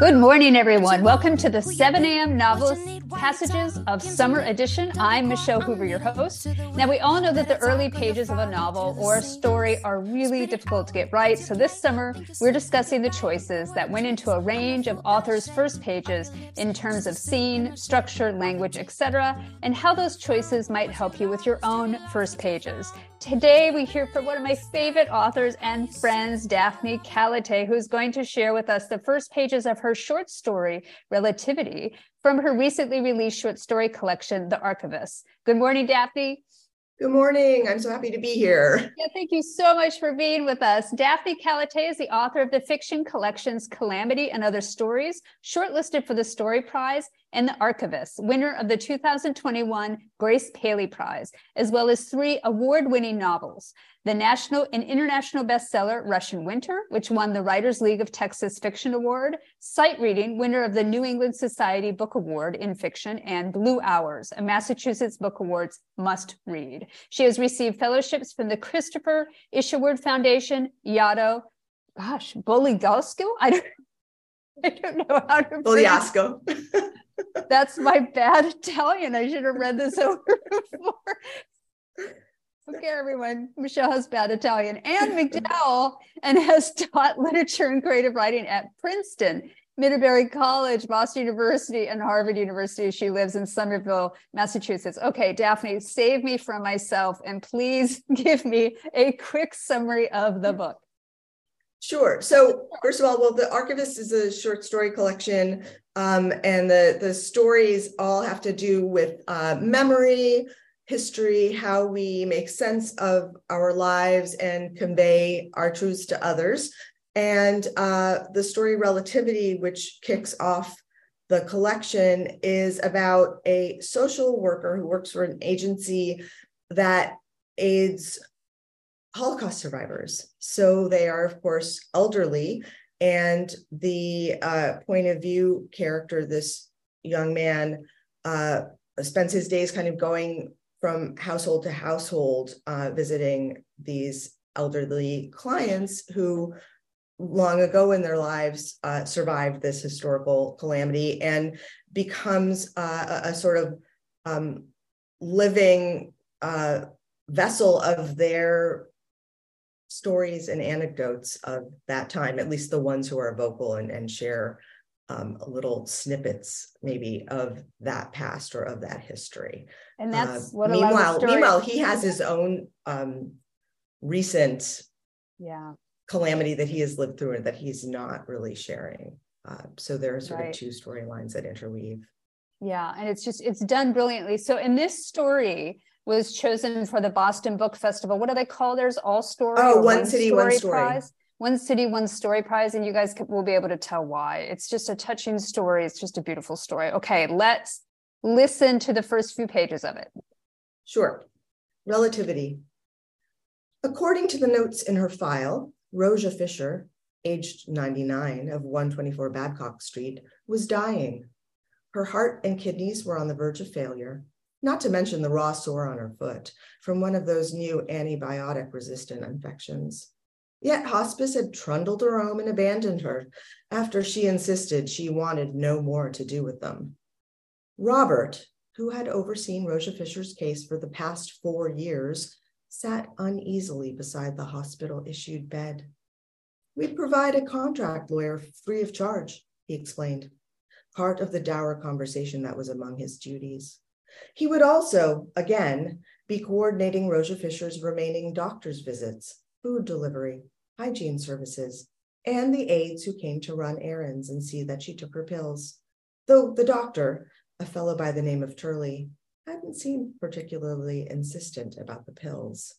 Good morning, everyone. Welcome to the 7 a.m. Novelist Passages of Summer edition. I'm Michelle Hoover, your host. Now, we all know that the early pages of a novel or a story are really difficult to get right. So this summer, we're discussing the choices that went into a range of authors' first pages in terms of scene, structure, language, etc., and how those choices might help you with your own first pages. Today, we hear from one of my favorite authors and friends, Daphne Kalotay, who's going to share with us the first pages of her short story, Relativity, from her recently released short story collection, The Archivists. Good morning, Daphne. Good morning. I'm so happy to be here. Yeah, thank you so much for being with us. Daphne Kalotay is the author of the fiction collections, Calamity and Other Stories, shortlisted for the Story Prize, and The Archivists, winner of the 2021 Grace Paley Prize, as well as three award-winning novels, the national and international bestseller Russian Winter, which won the Writers League of Texas Fiction Award, Sight Reading, winner of the New England Society Book Award in Fiction, and Blue Hours, a Massachusetts Book Awards must-read. She has received fellowships from the Christopher Isherwood Foundation, Yaddo, Bogliasco? I don't know how to pronounce it. That's my bad Italian. I should have read this over before. Okay, everyone. Michelle has bad Italian and MacDowell and has taught literature and creative writing at Princeton, Middlebury College, Boston University, and Harvard University. She lives in Somerville, Massachusetts. Okay, Daphne, save me from myself and please give me a quick summary of the book. Sure. So first of all, well, The Archivist is a short story collection, and the stories all have to do with memory, history, how we make sense of our lives and convey our truths to others. And the story Relativity, which kicks off the collection, is about a social worker who works for an agency that aids Holocaust survivors. So they are, of course, elderly. And the point of view character, this young man, spends his days kind of going from household to household, visiting these elderly clients who long ago in their lives survived this historical calamity, and becomes a sort of living vessel of their stories and anecdotes of that time, at least the ones who are vocal and share little snippets maybe of that past or of that history. And that's what meanwhile, he has his own recent calamity that he has lived through and that he's not really sharing. So there are sort of two storylines that interweave. Yeah, and it's done brilliantly. So in this story, was chosen for the Boston Book Festival. What do they call theirs? All Story? Oh, One City, One Story Prize. One City, One Story Prize. And you guys will be able to tell why. It's just a touching story. It's just a beautiful story. Okay, let's listen to the first few pages of it. Sure. Relativity. According to the notes in her file, Rosa Fisher, aged 99, of 124 Babcock Street, was dying. Her heart and kidneys were on the verge of failure, not to mention the raw sore on her foot from one of those new antibiotic-resistant infections. Yet hospice had trundled her home and abandoned her after she insisted she wanted no more to do with them. Robert, who had overseen Rosa Fisher's case for the past 4 years, sat uneasily beside the hospital-issued bed. "We provide a contract lawyer free of charge," he explained, part of the dour conversation that was among his duties. He would also, again, be coordinating Rosa Fisher's remaining doctor's visits, food delivery, hygiene services, and the aides who came to run errands and see that she took her pills, though the doctor, a fellow by the name of Turley, hadn't seemed particularly insistent about the pills.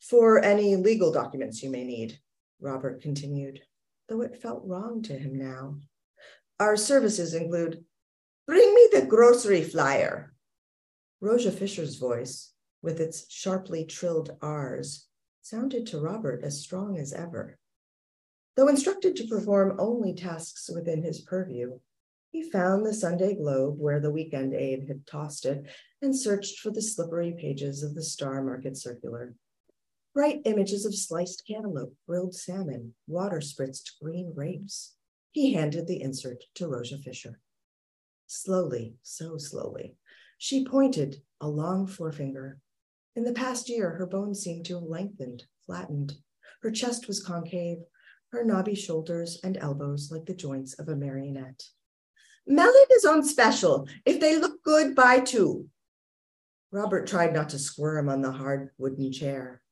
"For any legal documents you may need," Robert continued, though it felt wrong to him now. "Our services include..." "Bring me the grocery flyer." Rosa Fisher's voice, with its sharply trilled R's, sounded to Robert as strong as ever. Though instructed to perform only tasks within his purview, he found the Sunday Globe where the weekend aide had tossed it and searched for the slippery pages of the Star Market Circular. Bright images of sliced cantaloupe, grilled salmon, water-spritzed green grapes, He handed the insert to Rosa Fisher. Slowly, so slowly, she pointed a long forefinger. In the past year, her bones seemed to have lengthened, flattened. Her chest was concave, her knobby shoulders and elbows like the joints of a marionette. Melon is on special. If they look good, buy two. Robert tried not to squirm on the hard wooden chair.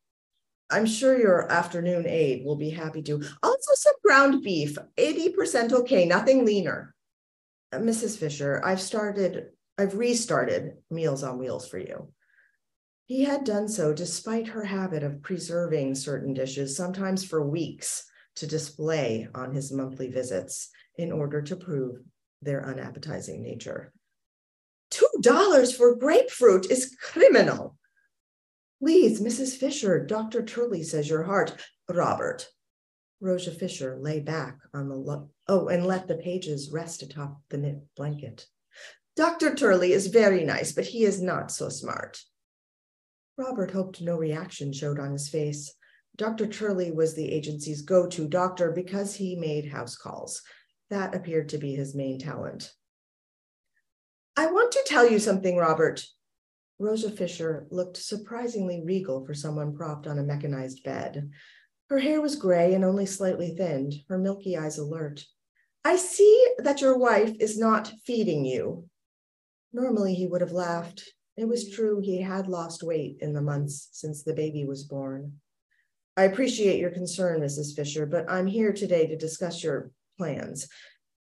I'm sure your afternoon aide will be happy to. Also some ground beef, 80% okay, nothing leaner. Mrs. Fisher, I've restarted Meals on Wheels for you. He had done so despite her habit of preserving certain dishes, sometimes for weeks, to display on his monthly visits in order to prove their unappetizing nature. $2 for grapefruit is criminal. Please, Mrs. Fisher, Dr. Turley says your heart, Robert. Rosa Fisher lay back on the, and let the pages rest atop the knit blanket. Dr. Turley is very nice, but he is not so smart. Robert hoped no reaction showed on his face. Dr. Turley was the agency's go-to doctor because he made house calls. That appeared to be his main talent. I want to tell you something, Robert. Rosa Fisher looked surprisingly regal for someone propped on a mechanized bed. Her hair was gray and only slightly thinned, her milky eyes alert. I see that your wife is not feeding you. Normally he would have laughed. It was true he had lost weight in the months since the baby was born. I appreciate your concern, Mrs. Fisher, but I'm here today to discuss your plans.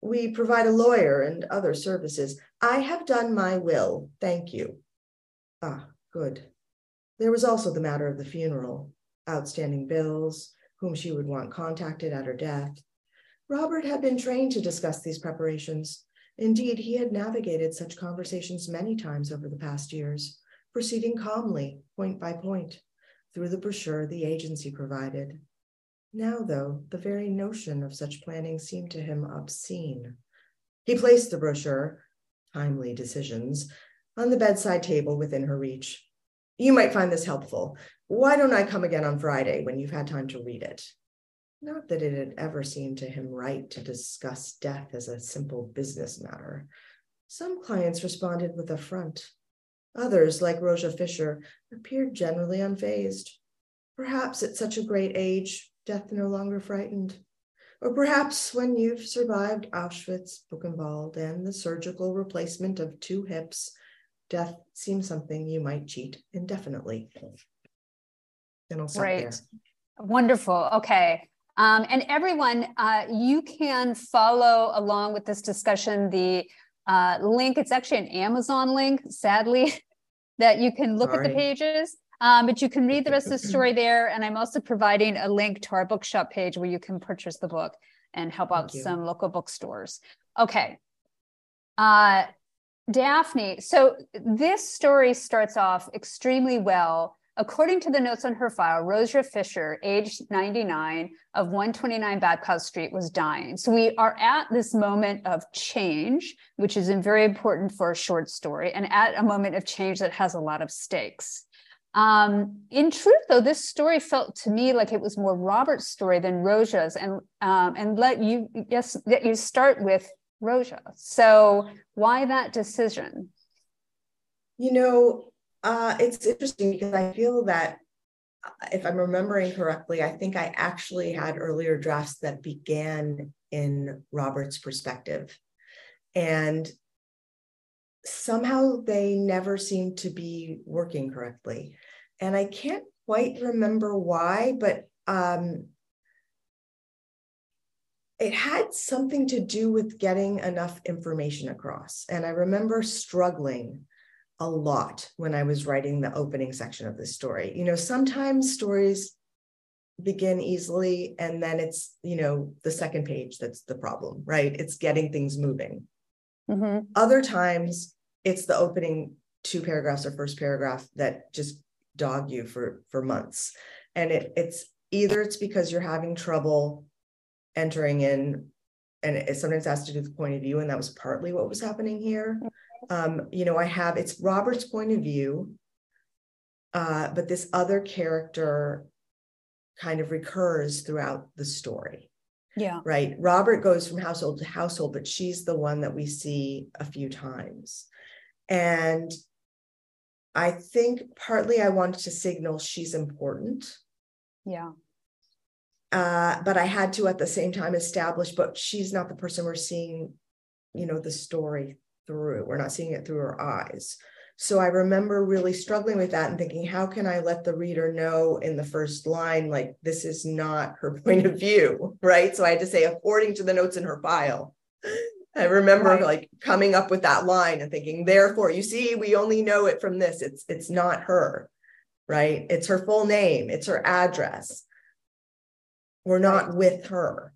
We provide a lawyer and other services. I have done my will, thank you. Ah, good. There was also the matter of the funeral, outstanding bills, whom she would want contacted at her death. Robert had been trained to discuss these preparations. Indeed, he had navigated such conversations many times over the past years, proceeding calmly, point by point, through the brochure the agency provided. Now, though, the very notion of such planning seemed to him obscene. He placed the brochure, Timely Decisions, on the bedside table within her reach. You might find this helpful. Why don't I come again on Friday when you've had time to read it? Not that it had ever seemed to him right to discuss death as a simple business matter. Some clients responded with affront. Others, like Rosa Fisher, appeared generally unfazed. Perhaps at such a great age, death no longer frightened. Or perhaps when you've survived Auschwitz, Buchenwald, and the surgical replacement of 2 hips, death seems something you might cheat indefinitely. And I'll stop there. Wonderful. Okay. And everyone, you can follow along with this discussion. The link, it's actually an Amazon link, sadly, that you can look at the pages, but you can read the rest of the story there. And I'm also providing a link to our bookshop page where you can purchase the book and help out some local bookstores. Okay. Daphne, so this story starts off extremely well. According to the notes on her file, Rosa Fisher, aged 99, of 129 Babcock Street, was dying. So we are at this moment of change, which is very important for a short story, and at a moment of change that has a lot of stakes. In truth, though, this story felt to me like it was more Robert's story than Rosa's, and let you start with Rosa. So why that decision? You know, it's interesting because I feel that, if I'm remembering correctly, I think I actually had earlier drafts that began in Robert's perspective. And somehow they never seemed to be working correctly. And I can't quite remember why, but it had something to do with getting enough information across. And I remember struggling a lot when I was writing the opening section of this story. You know, sometimes stories begin easily and then it's, you know, the second page that's the problem, right? It's getting things moving. Mm-hmm. Other times it's the opening 2 paragraphs or first paragraph that just dog you for months. And it's because you're having trouble entering in, and it sometimes has to do with point of view, and that was partly what was happening here. You know, it's Robert's point of view, but this other character kind of recurs throughout the story. Yeah. Right. Robert goes from household to household, but she's the one that we see a few times. And I think partly I wanted to signal she's important. Yeah. But I had to, at the same time, establish, but she's not the person we're seeing, you know, the story through. We're not seeing it through her eyes. So I remember really struggling with that and thinking, how can I let the reader know in the first line, like, this is not her point of view, right? So I had to say, according to the notes in her file. I remember like coming up with that line and thinking, therefore, you see, we only know it from this. It's not her, right? It's her full name. It's her address. We're not with her,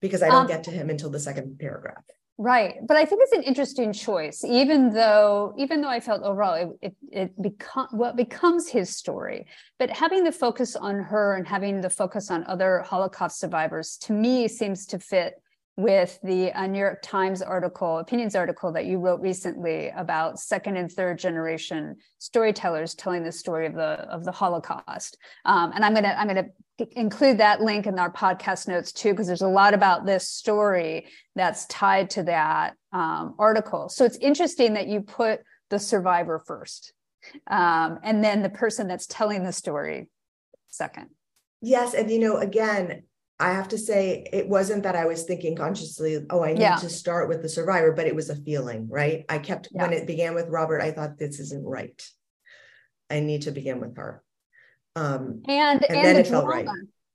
because I don't get to him until the second paragraph. Right. But I think it's an interesting choice, even though I felt overall it becomes his story, but having the focus on her and having the focus on other Holocaust survivors, to me, seems to fit with the New York Times opinions article that you wrote recently about second and third generation storytellers telling the story of the Holocaust. And I'm gonna include that link in our podcast notes too, because there's a lot about this story that's tied to that article. So it's interesting that you put the survivor first, and then the person that's telling the story second. Yes, and again, I have to say, it wasn't that I was thinking consciously, oh, I need to start with the survivor, but it was a feeling, right? I kept, when it began with Robert, I thought, this isn't right. I need to begin with her. And then the drama, felt right.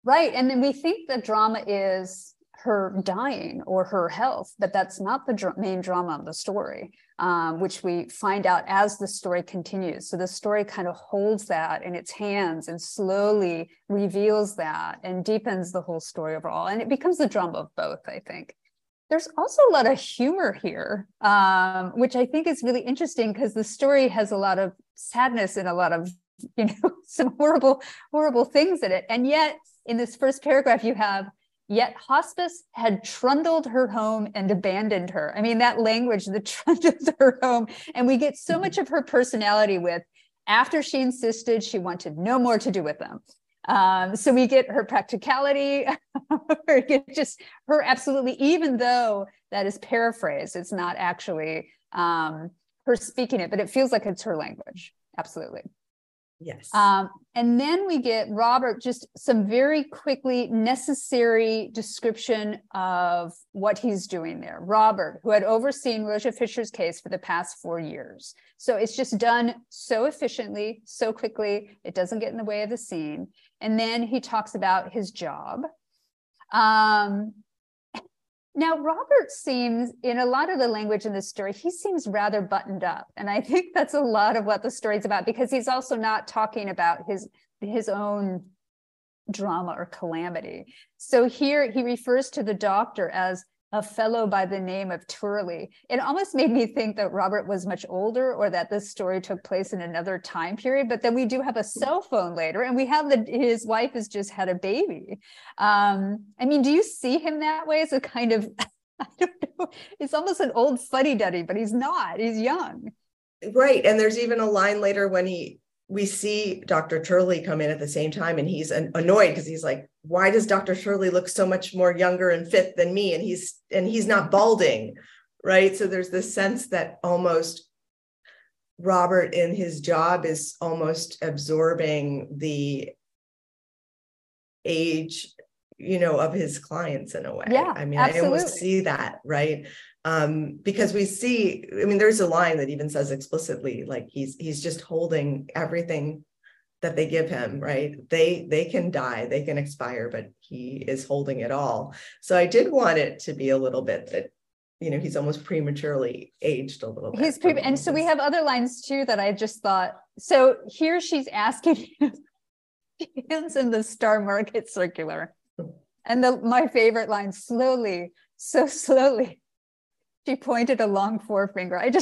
Right. And then we think the drama is her dying or her health, but that's not the main drama of the story, which we find out as the story continues. So the story kind of holds that in its hands and slowly reveals that and deepens the whole story overall. And it becomes the drama of both, I think. There's also a lot of humor here, which I think is really interesting, because the story has a lot of sadness and a lot of, some horrible things in it. And yet in this first paragraph you have, yet hospice had trundled her home and abandoned her. I mean, that language, the trundled her home. And we get so much of her personality with, after she insisted, she wanted no more to do with them. So we get her practicality, just her absolutely, even though that is paraphrased, it's not actually her speaking it, but it feels like it's her language. Absolutely. Yes. And then we get Robert, just some very quickly necessary description of what he's doing there. Robert, who had overseen Rosa Fisher's case for the past 4 years. So it's just done so efficiently, so quickly, it doesn't get in the way of the scene. And then he talks about his job. Now, Robert seems, in a lot of the language in this story, he seems rather buttoned up. And I think that's a lot of what the story's about, because he's also not talking about his own drama or calamity. So here he refers to the doctor as a fellow by the name of Turley. It almost made me think that Robert was much older, or that this story took place in another time period. But then we do have a cell phone later, and we have his wife has just had a baby. Do you see him that way as a kind of, I don't know, it's almost an old fuddy-duddy, but he's not, he's young. Right. And there's even a line later when we see Dr. Turley come in at the same time, and he's annoyed because he's like, why does Dr. Turley look so much more younger and fit than me? And he's not balding, right? So there's this sense that almost Robert in his job is almost absorbing the age, of his clients in a way. Yeah, absolutely. I almost see that, right? Because we see, there's a line that even says explicitly, like he's just holding everything that they give him, right? They can die, they can expire, but he is holding it all. So I did want it to be a little bit that, he's almost prematurely aged a little bit. And so we have other lines too that I just thought, so here she's asking him, hands in the Star Market Circular. And my favorite line, slowly, so slowly, she pointed a long forefinger. It's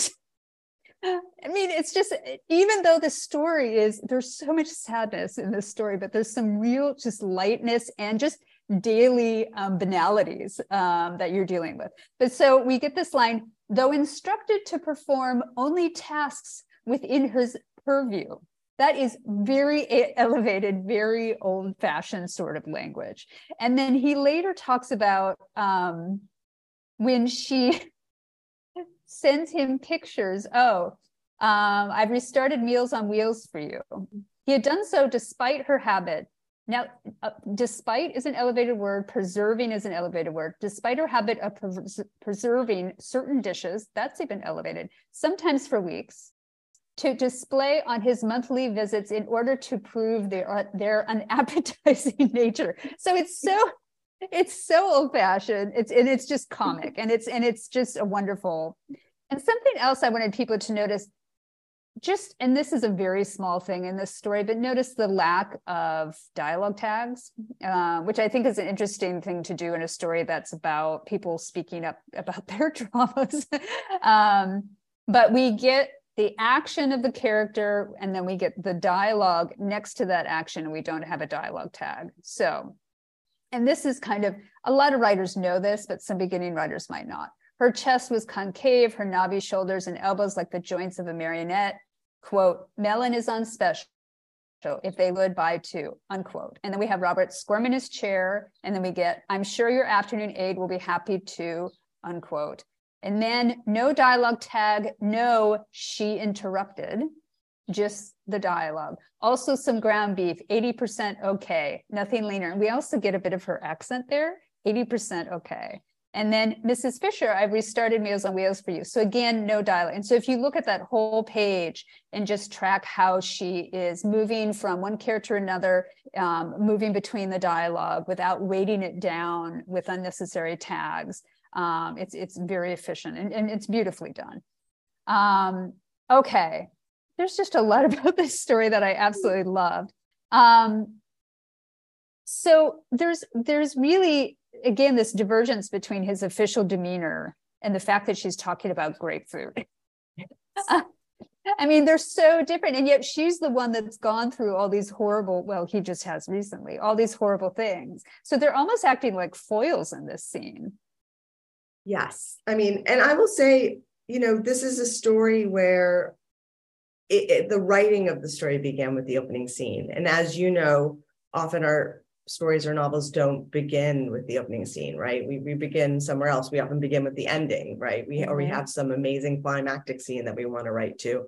just, even though the story is, there's so much sadness in this story, but there's some real just lightness and just daily banalities that you're dealing with. But so we get this line, though instructed to perform only tasks within his purview, That is very elevated, very old-fashioned sort of language. And then he later talks about when she sends him pictures. I've restarted Meals on Wheels for you. He had done so despite her habit. Now, despite is an elevated word. Preserving is an elevated word. Despite her habit of preserving certain dishes, that's even elevated, sometimes for weeks, to display on his monthly visits in order to prove their unappetizing nature. So it's so old fashioned. It's just comic, and it's just a wonderful. And something else I wanted people to notice, and this is a very small thing in this story, but notice the lack of dialogue tags, which I think is an interesting thing to do in a story that's about people speaking up about their traumas. But we get the action of the character, and then we get the dialogue next to that action, and we don't have a dialogue tag. So, and this is kind of, a lot of writers know this, but some beginning writers might not. Her chest was concave, her knobby shoulders and elbows like the joints of a marionette. Quote, melon is on special, if they would buy two, unquote. And then we have Robert squirm in his chair, and then we get, I'm sure your afternoon aide will be happy to, unquote. And then no dialogue tag, no, she interrupted, just the dialogue. Also some ground beef, 80% okay, nothing leaner. And we also get a bit of her accent there, 80% okay. And then Mrs. Fisher, I've restarted Meals on Wheels for you. So again, no dialogue. And so if you look at that whole page and just track how she is moving from one character to another, moving between the dialogue without weighting it down with unnecessary tags, it's very efficient, and it's beautifully done. Okay, there's just a lot about this story that I absolutely loved. So there's really, again, this divergence between his official demeanor and the fact that she's talking about grapefruit. I mean, they're so different, and yet she's the one that's gone through all these horrible, well, he just has recently, all these horrible things. So they're almost acting like foils in this scene. Yes. I mean, and I will say, you know, this is a story where the writing of the story began with the opening scene. And as you know, often our stories or novels don't begin with the opening scene, right? We begin somewhere else. We often begin with the ending, right? We have some amazing climactic scene that we want to write to.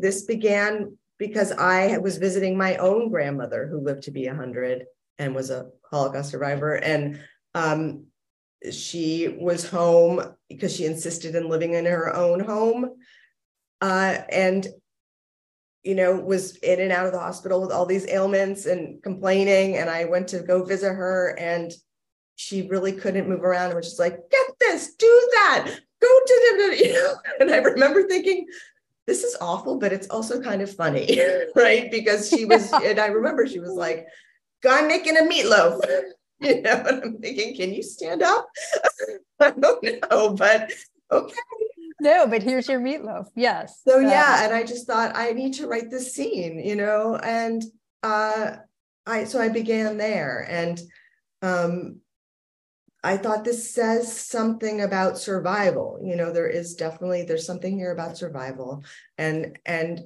This began because I was visiting my own grandmother who lived to be 100 and was a Holocaust survivor. And she was home because she insisted in living in her own home, and, you know, was in and out of the hospital with all these ailments and complaining. And I went to go visit her, and she really couldn't move around. It was just like, get this, do that, go to the, you know. And I remember thinking, this is awful, but it's also kind of funny, right? Because she was, and I remember she was like, I'm making a meatloaf. You know, and I'm thinking, can you stand up? I don't know, but okay. No, but here's your meatloaf. Yes. So yeah, and I just thought I need to write this scene, you know, and I began there, and I thought this says something about survival. You know, there's something here about survival, and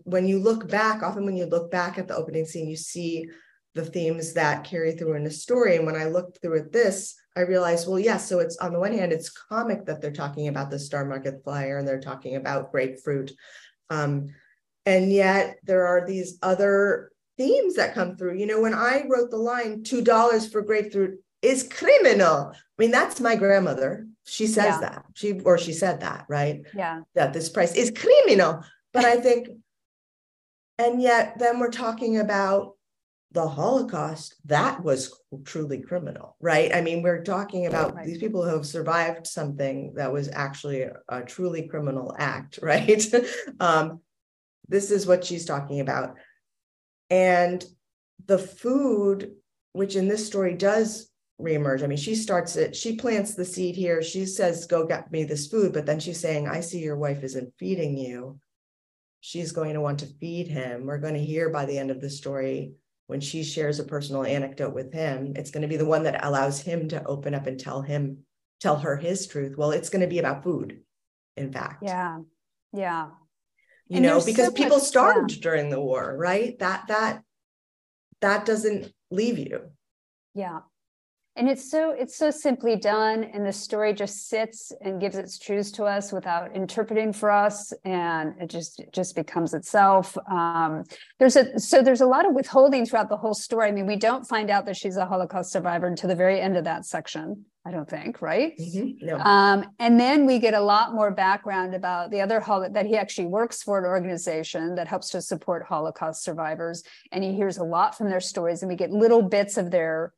when you look back, often when you look back at the opening scene, you see the themes that carry through in the story. And when I looked through at this, I realized, well, yes, so it's on the one hand, it's comic that they're talking about the Star Market flyer and they're talking about grapefruit. And yet there are these other themes that come through. You know, when I wrote the line, $2 for grapefruit is criminal. I mean, that's my grandmother. She says that. She said that, right? Yeah. That this price is criminal. But I think, and yet then we're talking about the Holocaust, that was truly criminal, right? I mean, we're talking about these people who have survived something that was actually a truly criminal act, right? This is what she's talking about. And the food, which in this story does reemerge. I mean, she starts it, she plants the seed here. She says, go get me this food. But then she's saying, I see your wife isn't feeding you. She's going to want to feed him. We're going to hear by the end of the story, when she shares a personal anecdote with him, it's going to be the one that allows him to open up and tell her his truth. Well, it's going to be about food, in fact. Yeah. Yeah. you know, because people starved during the war, right? That doesn't leave you. Yeah. And it's so simply done. And the story just sits and gives its truths to us without interpreting for us. And it just becomes itself. There's a lot of withholding throughout the whole story. I mean, we don't find out that she's a Holocaust survivor until the very end of that section, I don't think, right? Mm-hmm. No. And then we get a lot more background about the other that he actually works for an organization that helps to support Holocaust survivors. And he hears a lot from their stories, and we get little bits of their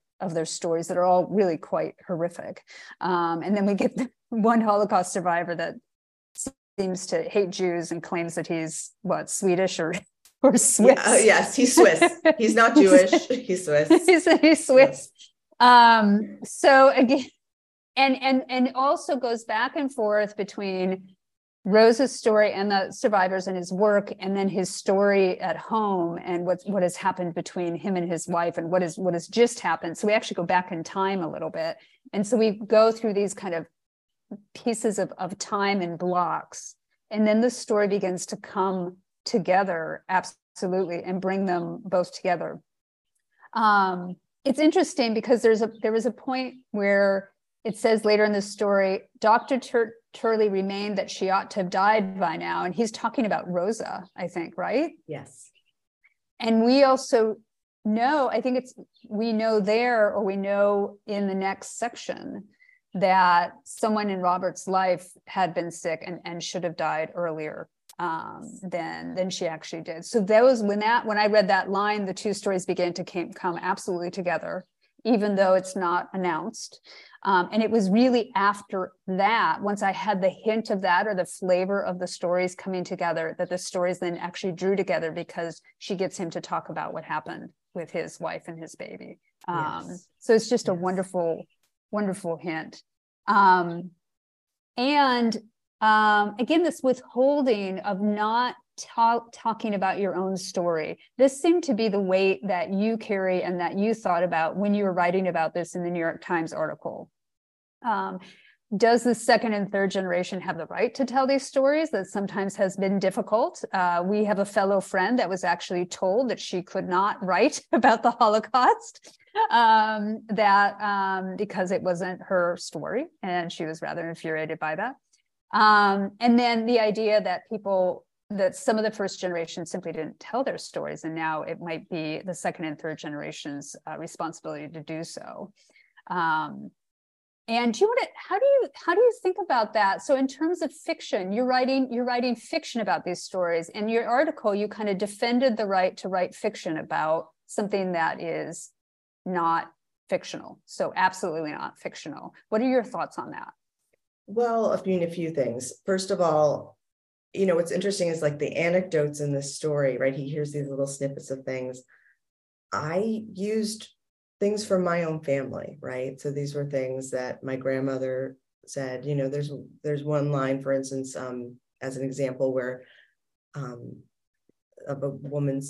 stories that are all really quite horrific. And then we get one Holocaust survivor that seems to hate Jews and claims that he's Swedish or Swiss. Yeah, yes, he's Swiss. He's not Jewish. He's Swiss. He's Swiss. Yeah. So again, and also goes back and forth between Rosa's story and the survivors and his work, and then his story at home and what has happened between him and his wife and what has just happened. So we actually go back in time a little bit. And so we go through these kind of pieces of time and blocks. And then the story begins to come together, absolutely, and bring them both together. It's interesting because there was a point where it says later in the story, Dr. Turley remained that she ought to have died by now. And he's talking about Rosa, I think, right? Yes. And we also know, I think we know in the next section that someone in Robert's life had been sick and should have died earlier than she actually did. So when I read that line, the two stories began to come absolutely together, even though it's not announced. And it was really after that, once I had the hint of that or the flavor of the stories coming together, that the stories then actually drew together, because she gets him to talk about what happened with his wife and his baby. Yes. So it's just a wonderful, wonderful hint. Again, this withholding of not talking about your own story. This seemed to be the weight that you carry and that you thought about when you were writing about this in the New York Times article. Does the second and third generation have the right to tell these stories? That sometimes has been difficult. We have a fellow friend that was actually told that she could not write about the Holocaust, because it wasn't her story, and she was rather infuriated by that. And then the idea that that some of the first generation simply didn't tell their stories, and now it might be the second and third generation's responsibility to do so. And how do you think about that? So in terms of fiction, you're writing fiction about these stories. In your article, you kind of defended the right to write fiction about something that is not fictional. So absolutely not fictional. What are your thoughts on that? Well, I mean, a few things. First of all, you know, what's interesting is like the anecdotes in this story, right? He hears these little snippets of things. I used things from my own family, right? So these were things that my grandmother said. You know, there's one line, for instance, as an example, where of a woman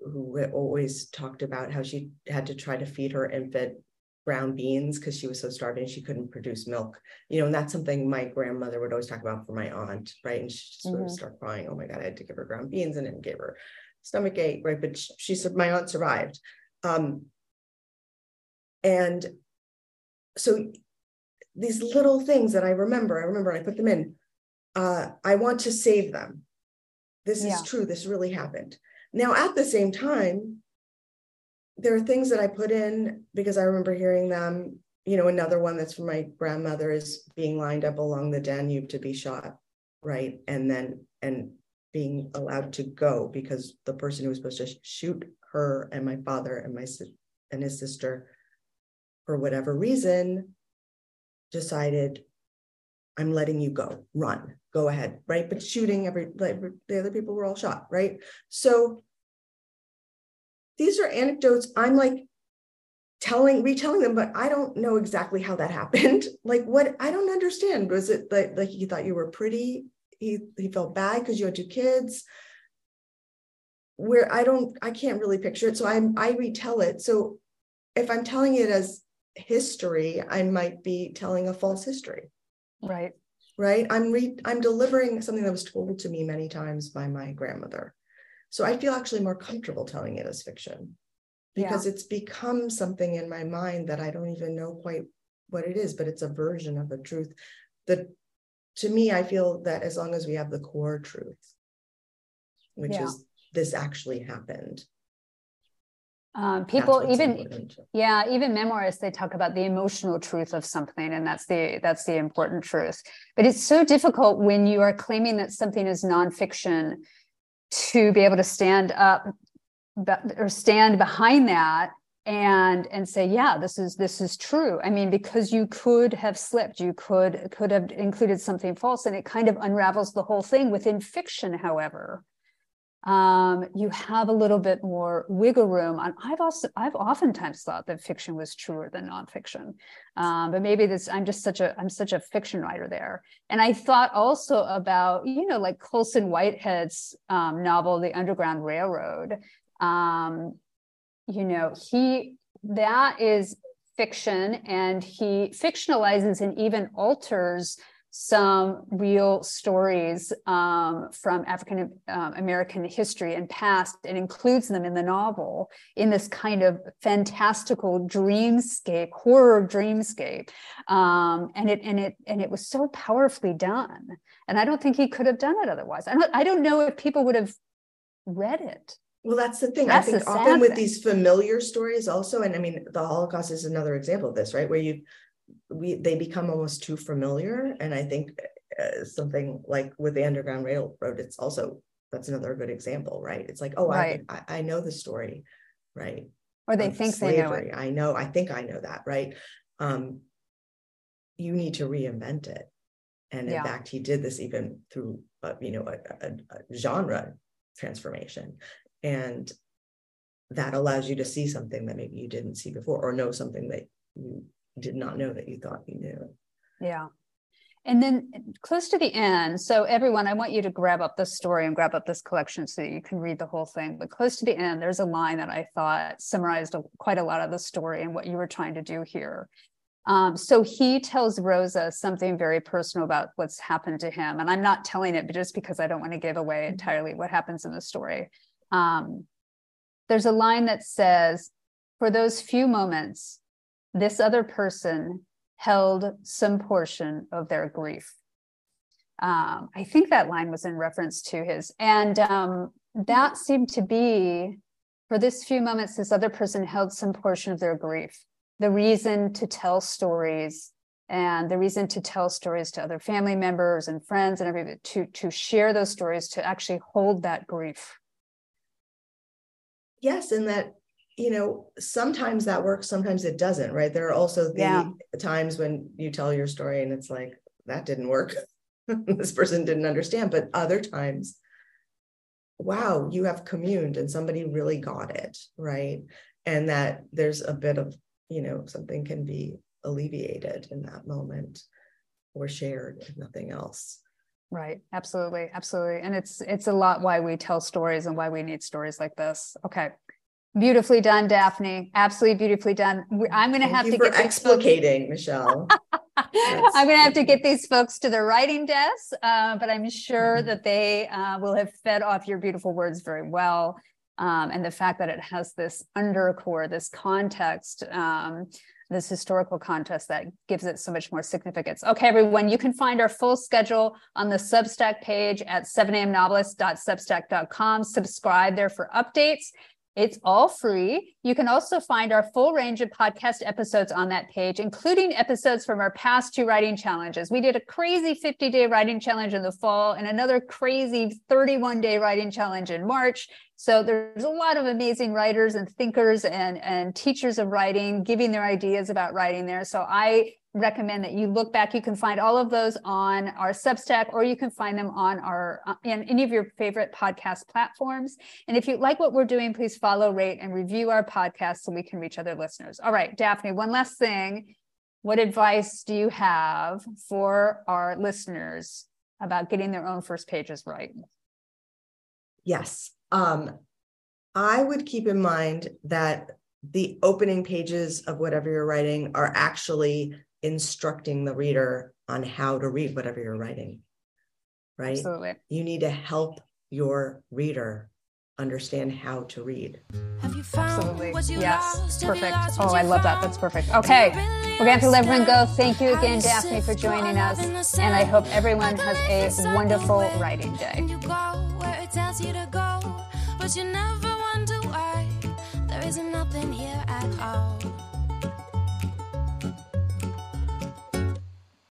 who always talked about how she had to try to feed her infant brown beans because she was so starving she couldn't produce milk, you know, and that's something my grandmother would always talk about for my aunt, right? And she just would start crying, oh my God, I had to give her ground beans, and it gave her stomach ache, right? But she said my aunt survived. And so these little things that I remember I put them in, I want to save them. This is true, this really happened. Now at the same time, there are things that I put in because I remember hearing them. You know, another one that's from my grandmother is being lined up along the Danube to be shot, right? And being allowed to go because the person who was supposed to shoot her and my father and his sister, for whatever reason, decided, I'm letting you go, run, go ahead, right? But shooting the other people were all shot, right? So these are anecdotes. I'm like retelling them, but I don't know exactly how that happened. Like what, I don't understand. Was it like he thought you were pretty? He felt bad because you had two kids? Where I can't really picture it. So I retell it. So if I'm telling it as history, I might be telling a false history. Right. right? I'm delivering something that was told to me many times by my grandmother. So I feel actually more comfortable telling it as fiction because it's become something in my mind that I don't even know quite what it is, but it's a version of a truth that, to me, I feel that as long as we have the core truth, which is this actually happened. People even memoirists, they talk about the emotional truth of something, and that's the important truth. But it's so difficult when you are claiming that something is nonfiction to be able to stand up or stand behind that and say, yeah, this is true. I mean, because you could have slipped, you could have included something false, and it kind of unravels the whole thing. Within fiction, however, you have a little bit more wiggle room. And I've oftentimes thought that fiction was truer than nonfiction, but maybe I'm such a fiction writer there. And I thought also about, like Colson Whitehead's novel, The Underground Railroad. That is fiction, and he fictionalizes and even alters some real stories from African American history and past, and includes them in the novel in this kind of fantastical dreamscape, horror dreamscape, and it was so powerfully done. And I don't think he could have done it otherwise. I don't know if people would have read it. Well, that's the thing. That's I think often with these familiar stories also, and I mean, the Holocaust is another example of this, right? Where they become almost too familiar. And I think something like with the Underground Railroad, it's also, that's another good example, right? It's like, I know the story, right? Or they think slavery. They know it. I think I know that, right? You need to reinvent it. And in fact, he did this even through, a genre transformation. And that allows you to see something that maybe you didn't see before, or know something that you did not know that you thought you knew. Yeah. And then close to the end, so everyone, I want you to grab up this story and grab up this collection so that you can read the whole thing. But close to the end, there's a line that I thought summarized quite a lot of the story and what you were trying to do here. So he tells Rosa something very personal about what's happened to him. And I'm not telling it, but just because I don't want to give away entirely what happens in the story. There's a line that says, "For those few moments, this other person held some portion of their grief." I think that line was in reference to his, and that seemed to be, for this few moments, this other person held some portion of their grief. The reason to tell stories, and the reason to tell stories to other family members and friends and everybody, to share those stories, to actually hold that grief. Yes, and that, sometimes that works, sometimes it doesn't, right? There are also the times when you tell your story and it's like, that didn't work. This person didn't understand. But other times, wow, you have communed and somebody really got it, right? And that there's a bit of, something can be alleviated in that moment or shared, if nothing else. Right. Absolutely. Absolutely. And it's a lot why we tell stories and why we need stories like this. Okay. Beautifully done, Daphne. Absolutely beautifully done. I'm going to have to get explicating, Michelle. I'm going to have to get these folks to their writing desks, but I'm sure that they will have fed off your beautiful words very well. And the fact that it has this undercore, this context, this historical context that gives it so much more significance. Okay, everyone, you can find our full schedule on the Substack page at 7amnovelist.substack.com. Subscribe there for updates. It's all free. You can also find our full range of podcast episodes on that page, including episodes from our past two writing challenges. We did a crazy 50-day writing challenge in the fall and another crazy 31-day writing challenge in March. So there's a lot of amazing writers and thinkers and teachers of writing giving their ideas about writing there. So I recommend that you look back. You can find all of those on our Substack, or you can find them on our in any of your favorite podcast platforms. And if you like what we're doing, please follow, rate, and review our podcast so we can reach other listeners. All right, Daphne, one last thing. What advice do you have for our listeners about getting their own first pages right? Yes. I would keep in mind that the opening pages of whatever you're writing are actually instructing the reader on how to read whatever you're writing, right? Absolutely. You need to help your reader understand how to read. Have you found Absolutely. What you yes. Lost, perfect. Oh, I love that. That's perfect. Okay. We're going to have to let everyone go. Thank you again, Daphne, for joining us. And I hope everyone has a wonderful writing day. You go where it tells you to go, but you never wonder why there isn't nothing here.